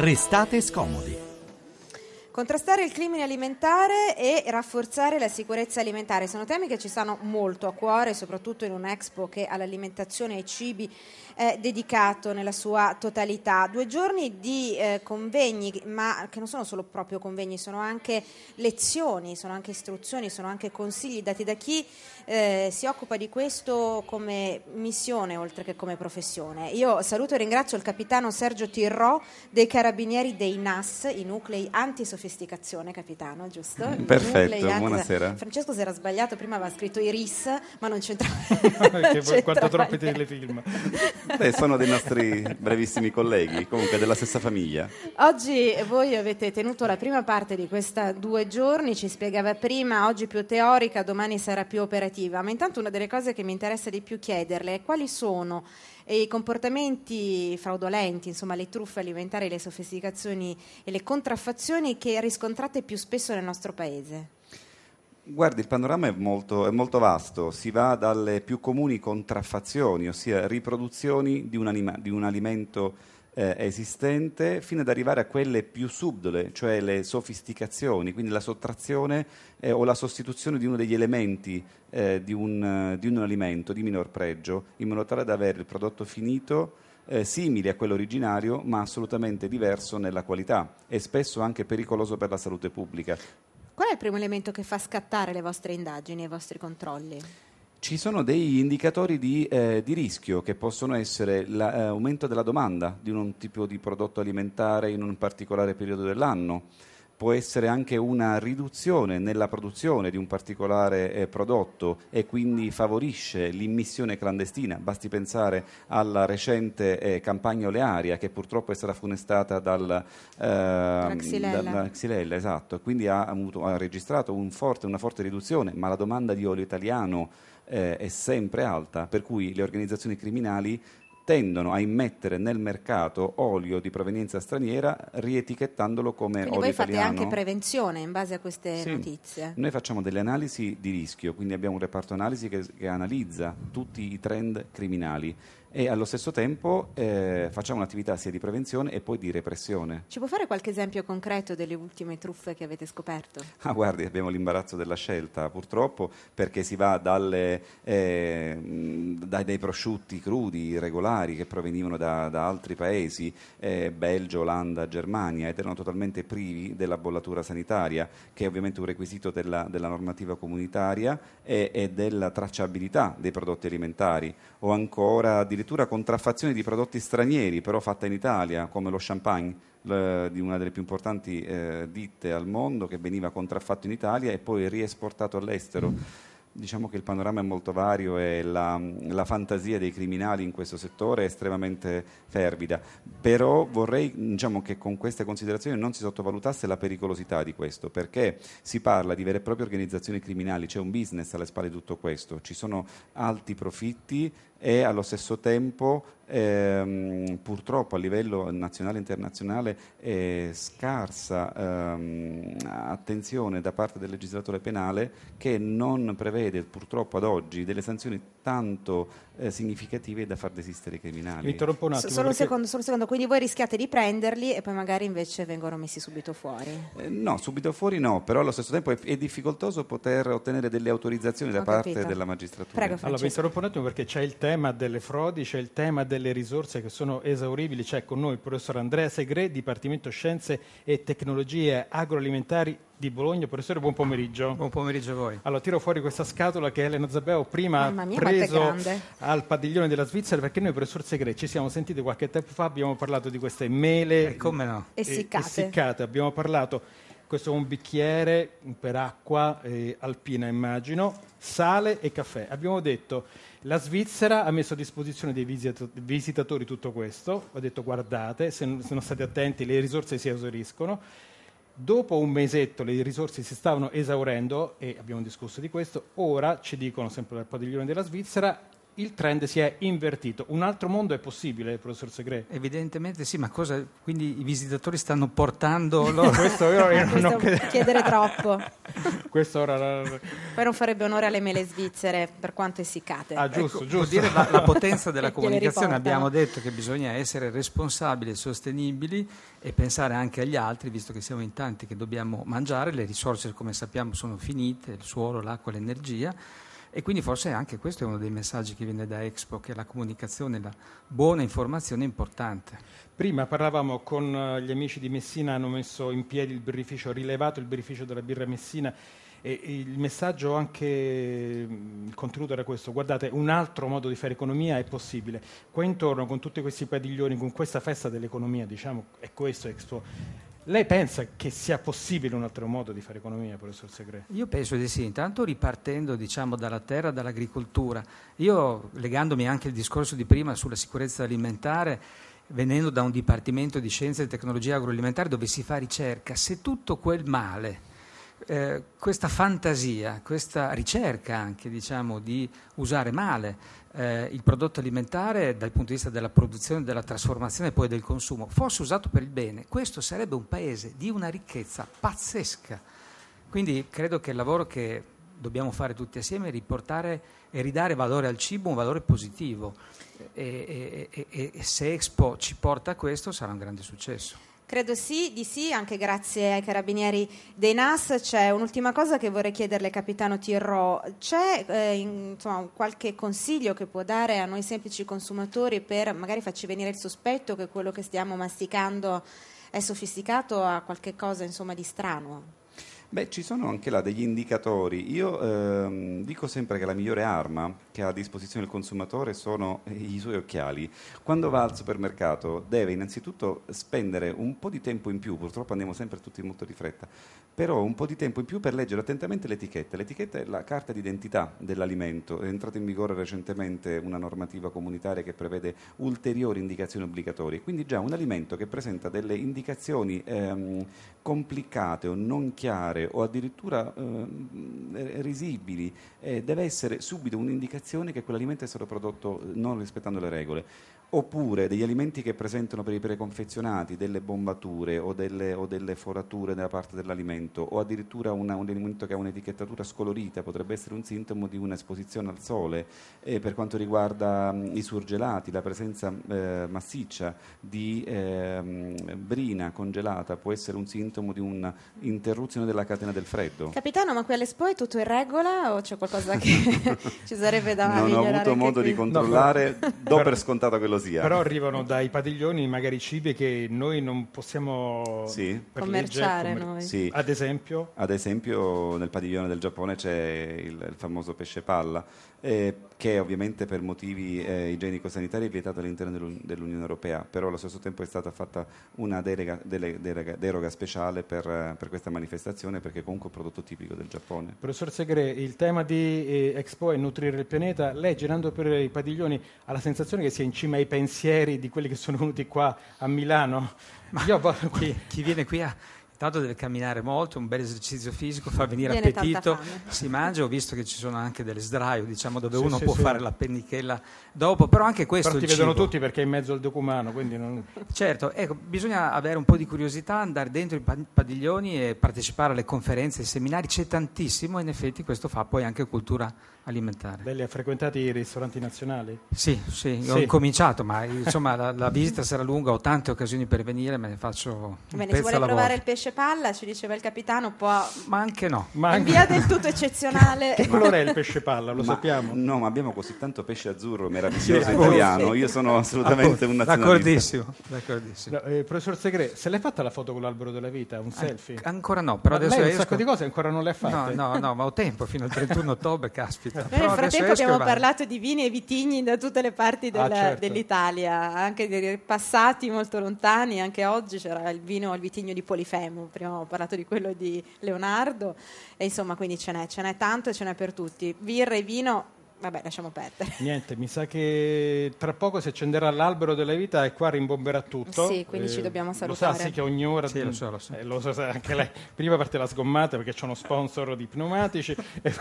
Restate scomodi. Contrastare il crimine alimentare e rafforzare la sicurezza alimentare sono temi che ci stanno molto a cuore, soprattutto in un'Expo che all'alimentazione e ai cibi è dedicato nella sua totalità. 2 giorni di convegni, ma che non sono solo proprio convegni, sono anche lezioni, sono anche istruzioni, sono anche consigli dati da chi si occupa di questo come missione oltre che come professione. Io saluto e ringrazio il capitano Sergio Tirrò dei Carabinieri dei NAS, i nuclei antisofisticazione. Capitano, giusto? Perfetto, buonasera. Francesco si era sbagliato, prima aveva scritto i RIS, ma non c'entrava. Quanto troppi telefilm. Beh, sono dei nostri bravissimi colleghi, comunque della stessa famiglia. Oggi voi avete tenuto la prima parte di questa 2 giorni, ci spiegava prima, oggi più teorica, domani sarà più operativa, ma intanto una delle cose che mi interessa di più chiederle è quali sono e i comportamenti fraudolenti, insomma le truffe alimentari, le sofisticazioni e le contraffazioni che riscontrate più spesso nel nostro paese? Guardi, il panorama è molto vasto, si va dalle più comuni contraffazioni, ossia riproduzioni di un alimento esistente, fino ad arrivare a quelle più subdole, cioè le sofisticazioni, quindi la sottrazione o la sostituzione di uno degli elementi di un alimento di minor pregio, in modo tale da avere il prodotto finito simile a quello originario, ma assolutamente diverso nella qualità e spesso anche pericoloso per la salute pubblica. Qual è il primo elemento che fa scattare le vostre indagini e i vostri controlli? Ci sono degli indicatori di rischio che possono essere l'aumento della domanda di un tipo di prodotto alimentare in un particolare periodo dell'anno. Può essere anche una riduzione nella produzione di un particolare prodotto e quindi favorisce l'immissione clandestina. Basti pensare alla recente campagna olearia che purtroppo è stata funestata dalla Xylella, esatto. Quindi ha registrato una forte riduzione, ma la domanda di olio italiano è sempre alta, per cui le organizzazioni criminali tendono a immettere nel mercato olio di provenienza straniera rietichettandolo come quindi olio italiano. Quindi voi fate anche prevenzione in base a queste notizie? Noi facciamo delle analisi di rischio, quindi abbiamo un reparto analisi che analizza tutti i trend criminali e allo stesso tempo facciamo un'attività sia di prevenzione e poi di repressione. Ci può fare qualche esempio concreto delle ultime truffe che avete scoperto? Ah, guardi, abbiamo l'imbarazzo della scelta purtroppo, perché si va dai prosciutti crudi irregolari che provenivano da altri paesi, Belgio, Olanda, Germania, ed erano totalmente privi della bollatura sanitaria, che è ovviamente un requisito della normativa comunitaria e della tracciabilità dei prodotti alimentari, o ancora addirittura contraffazioni di prodotti stranieri però fatta in Italia, come lo champagne di una delle più importanti ditte al mondo, che veniva contraffatto in Italia e poi riesportato all'estero. Diciamo che il panorama è molto vario e la fantasia dei criminali in questo settore è estremamente fervida, però vorrei che con queste considerazioni non si sottovalutasse la pericolosità di questo, perché si parla di vere e proprie organizzazioni criminali, c'è un business alle spalle di tutto questo, ci sono alti profitti e allo stesso tempo purtroppo a livello nazionale e internazionale scarsa attenzione da parte del legislatore penale, che non prevede purtroppo ad oggi delle sanzioni tanto significative da far desistere i criminali. Mi interrompo un attimo. Solo un secondo, quindi voi rischiate di prenderli e poi magari invece vengono messi subito fuori? No, subito fuori no, però allo stesso tempo è difficoltoso poter ottenere delle autorizzazioni da parte della magistratura. Prego, allora, mi interrompo un attimo perché c'è il tema delle frodi, c'è il tema delle risorse che sono esauribili. C'è con noi il professor Andrea Segre, Dipartimento Scienze e Tecnologie Agroalimentari di Bologna. Professore, buon pomeriggio. Buon pomeriggio a voi. Allora, tiro fuori questa scatola che Elena Zabeo prima ha preso al padiglione della Svizzera, perché noi, professor Segre, ci siamo sentiti qualche tempo fa, abbiamo parlato di queste mele essiccate. Abbiamo parlato, questo è un bicchiere per acqua alpina, immagino, sale e caffè. Abbiamo detto, la Svizzera ha messo a disposizione dei visitatori tutto questo, ha detto guardate, se non state attenti le risorse si esauriscono. Dopo un mesetto le risorse si stavano esaurendo e abbiamo discusso di questo, ora ci dicono sempre dal padiglione della Svizzera il trend si è invertito. Un altro mondo è possibile, professor Segre? Evidentemente sì, ma cosa? Quindi i visitatori stanno portando loro... Questo io non questo chiedere troppo. Questo ora... Poi non farebbe onore alle mele svizzere, per quanto essiccate. Ah, giusto, ecco, giusto. Vuol dire la potenza della comunicazione. Abbiamo detto che bisogna essere responsabili e sostenibili e pensare anche agli altri, visto che siamo in tanti che dobbiamo mangiare. Le risorse, come sappiamo, sono finite, il suolo, l'acqua, l'energia. E quindi forse anche questo è uno dei messaggi che viene da Expo, che la comunicazione, la buona informazione è importante. Prima parlavamo con gli amici di Messina, hanno messo in piedi il birrificio, rilevato il birrificio della birra Messina, e il messaggio, anche il contenuto era questo: guardate, un altro modo di fare economia è possibile. Qua intorno, con tutti questi padiglioni, con questa festa dell'economia, diciamo, è questo Expo. Lei pensa che sia possibile un altro modo di fare economia, professor Segre? Io penso di sì, intanto ripartendo, diciamo, dalla terra, dall'agricoltura. Io, legandomi anche al discorso di prima sulla sicurezza alimentare, venendo da un dipartimento di scienze e tecnologie agroalimentari dove si fa ricerca, se tutto quel male, questa fantasia, questa ricerca anche, diciamo, di usare male il prodotto alimentare dal punto di vista della produzione, della trasformazione e poi del consumo fosse usato per il bene, questo sarebbe un paese di una ricchezza pazzesca. Quindi credo che il lavoro che dobbiamo fare tutti assieme è riportare e ridare valore al cibo, un valore positivo, e se Expo ci porta a questo sarà un grande successo. Credo sì, di sì, anche grazie ai carabinieri dei NAS. C'è un'ultima cosa che vorrei chiederle, capitano Tirrò. C'è insomma, qualche consiglio che può dare a noi semplici consumatori per magari farci venire il sospetto che quello che stiamo masticando è sofisticato, a qualche cosa, insomma, di strano? Beh, ci sono anche là degli indicatori. Io dico sempre che la migliore arma che ha a disposizione il consumatore sono i suoi occhiali. Quando va al supermercato deve innanzitutto spendere un po' di tempo in più, purtroppo andiamo sempre tutti molto di fretta, però un po' di tempo in più per leggere attentamente l'etichetta. L'etichetta è la carta d'identità dell'alimento. È entrata in vigore recentemente una normativa comunitaria che prevede ulteriori indicazioni obbligatorie. Quindi già un alimento che presenta delle indicazioni complicate o non chiare o addirittura risibili, deve essere subito un'indicazione che quell'alimento è stato prodotto non rispettando le regole. Oppure degli alimenti che presentano per i preconfezionati delle bombature o delle forature nella parte dell'alimento, o addirittura un alimento che ha un'etichettatura scolorita, potrebbe essere un sintomo di un'esposizione al sole. Per quanto riguarda i surgelati, la presenza massiccia di brina congelata può essere un sintomo di un'interruzione della catena del freddo. Capitano, ma qui all'Expo è tutto in regola o c'è qualcosa che ci sarebbe da migliorare? Non ho avuto modo di controllare, do per scontato quello. Però arrivano dai padiglioni magari cibi che noi non possiamo commerciare, legge, noi. Sì. Ad esempio nel padiglione del Giappone c'è il famoso pesce palla, che ovviamente per motivi igienico-sanitari è vietato all'interno dell'Unione Europea, però allo stesso tempo è stata fatta una deroga speciale per questa manifestazione, perché comunque è un prodotto tipico del Giappone. Professor Segre, il tema di Expo è nutrire il pianeta. Lei, girando per i padiglioni, ha la sensazione che sia in cima ai pensieri di quelli che sono venuti qua a Milano? Ma io chi viene qui a... Tanto deve camminare molto, un bel esercizio fisico, fa venire appetito, si mangia. Ho visto che ci sono anche delle sdraio, diciamo, dove uno può fare la pennichella dopo, però anche questo però ti vedono tutti perché è in mezzo al documano, quindi non... Certo, ecco, bisogna avere un po' di curiosità, andare dentro i padiglioni e partecipare alle conferenze, ai seminari, c'è tantissimo, e in effetti questo fa poi anche cultura alimentare. Lei ha frequentato i ristoranti nazionali? Sì. Ho incominciato, ma insomma la visita sarà lunga, ho tante occasioni per venire, me ne faccio un pezzo alla volta. Se vuole provare il pesce palla, ci diceva il capitano, può... Ma anche no. In via del tutto eccezionale. Che colore è il pesce palla? Lo sappiamo? No, ma abbiamo così tanto pesce azzurro meraviglioso italiano. Io sono assolutamente un nazionalista. D'accordissimo. No, professor Segre, se l'hai fatta la foto con l'albero della vita? Un selfie? Ancora no, però ma adesso lei un sacco di cose ancora non le ha fatte. No, ma ho tempo fino al 31 ottobre, caspita. Noi nel frattempo abbiamo parlato di vini e vitigni da tutte le parti dell'Italia, anche dei passati molto lontani. Anche oggi c'era il vino, il vitigno di Polifemo. Prima ho parlato di quello di Leonardo, e insomma, quindi ce n'è tanto e ce n'è per tutti. Birra e vino Vabbè, lasciamo perdere. Niente, mi sa che tra poco si accenderà l'albero della vita e qua rimbomberà tutto. Sì, quindi ci dobbiamo salutare. Lo sa, sì, che ogni ora... Sì, lo so. Lo so anche lei. Prima parte la sgommata perché c'è uno sponsor di pneumatici e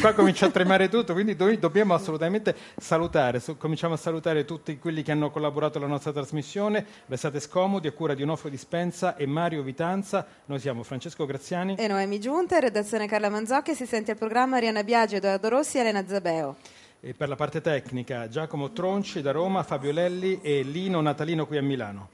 qua comincia a tremare tutto, quindi dobbiamo assolutamente salutare. Cominciamo a salutare tutti quelli che hanno collaborato alla nostra trasmissione. Restate scomodi, a cura di Onofrio Dispensa e Mario Vitanza. Noi siamo Francesco Graziani e Noemi Giunta, redazione Carla Manzocchi. Si sente il programma Arianna Biagi, Edoardo Rossi e Elena Zabeo. E per la parte tecnica Giacomo Tronci da Roma, Fabio Lelli e Lino Natalino qui a Milano.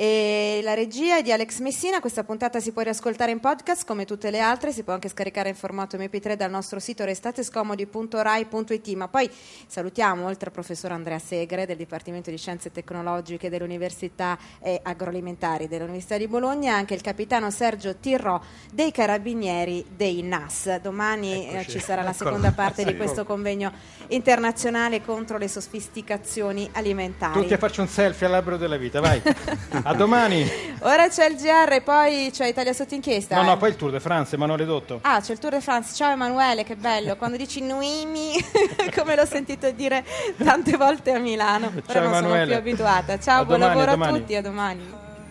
E la regia è di Alex Messina. Questa puntata si può riascoltare in podcast come tutte le altre, si può anche scaricare in formato mp3 dal nostro sito restatescomodi.rai.it. ma poi salutiamo, oltre al professor Andrea Segre del Dipartimento di Scienze Tecnologiche dell'Università e Agroalimentari dell'Università di Bologna, anche il capitano Sergio Tirrò dei Carabinieri dei NAS. Domani ci sarà la seconda parte di questo convegno internazionale contro le sofisticazioni alimentari. Tutti a farci un selfie all'albero della vita, vai. A domani. Ora c'è il GR, poi c'è Italia sotto inchiesta. No, poi il Tour de France, Emanuele Dotto. Ah, c'è il Tour de France. Ciao Emanuele, che bello. Quando dici Noemi, come l'ho sentito dire tante volte a Milano. Ora ciao, non Emanuele. Sono più abituata. Ciao, buon lavoro a tutti, a domani.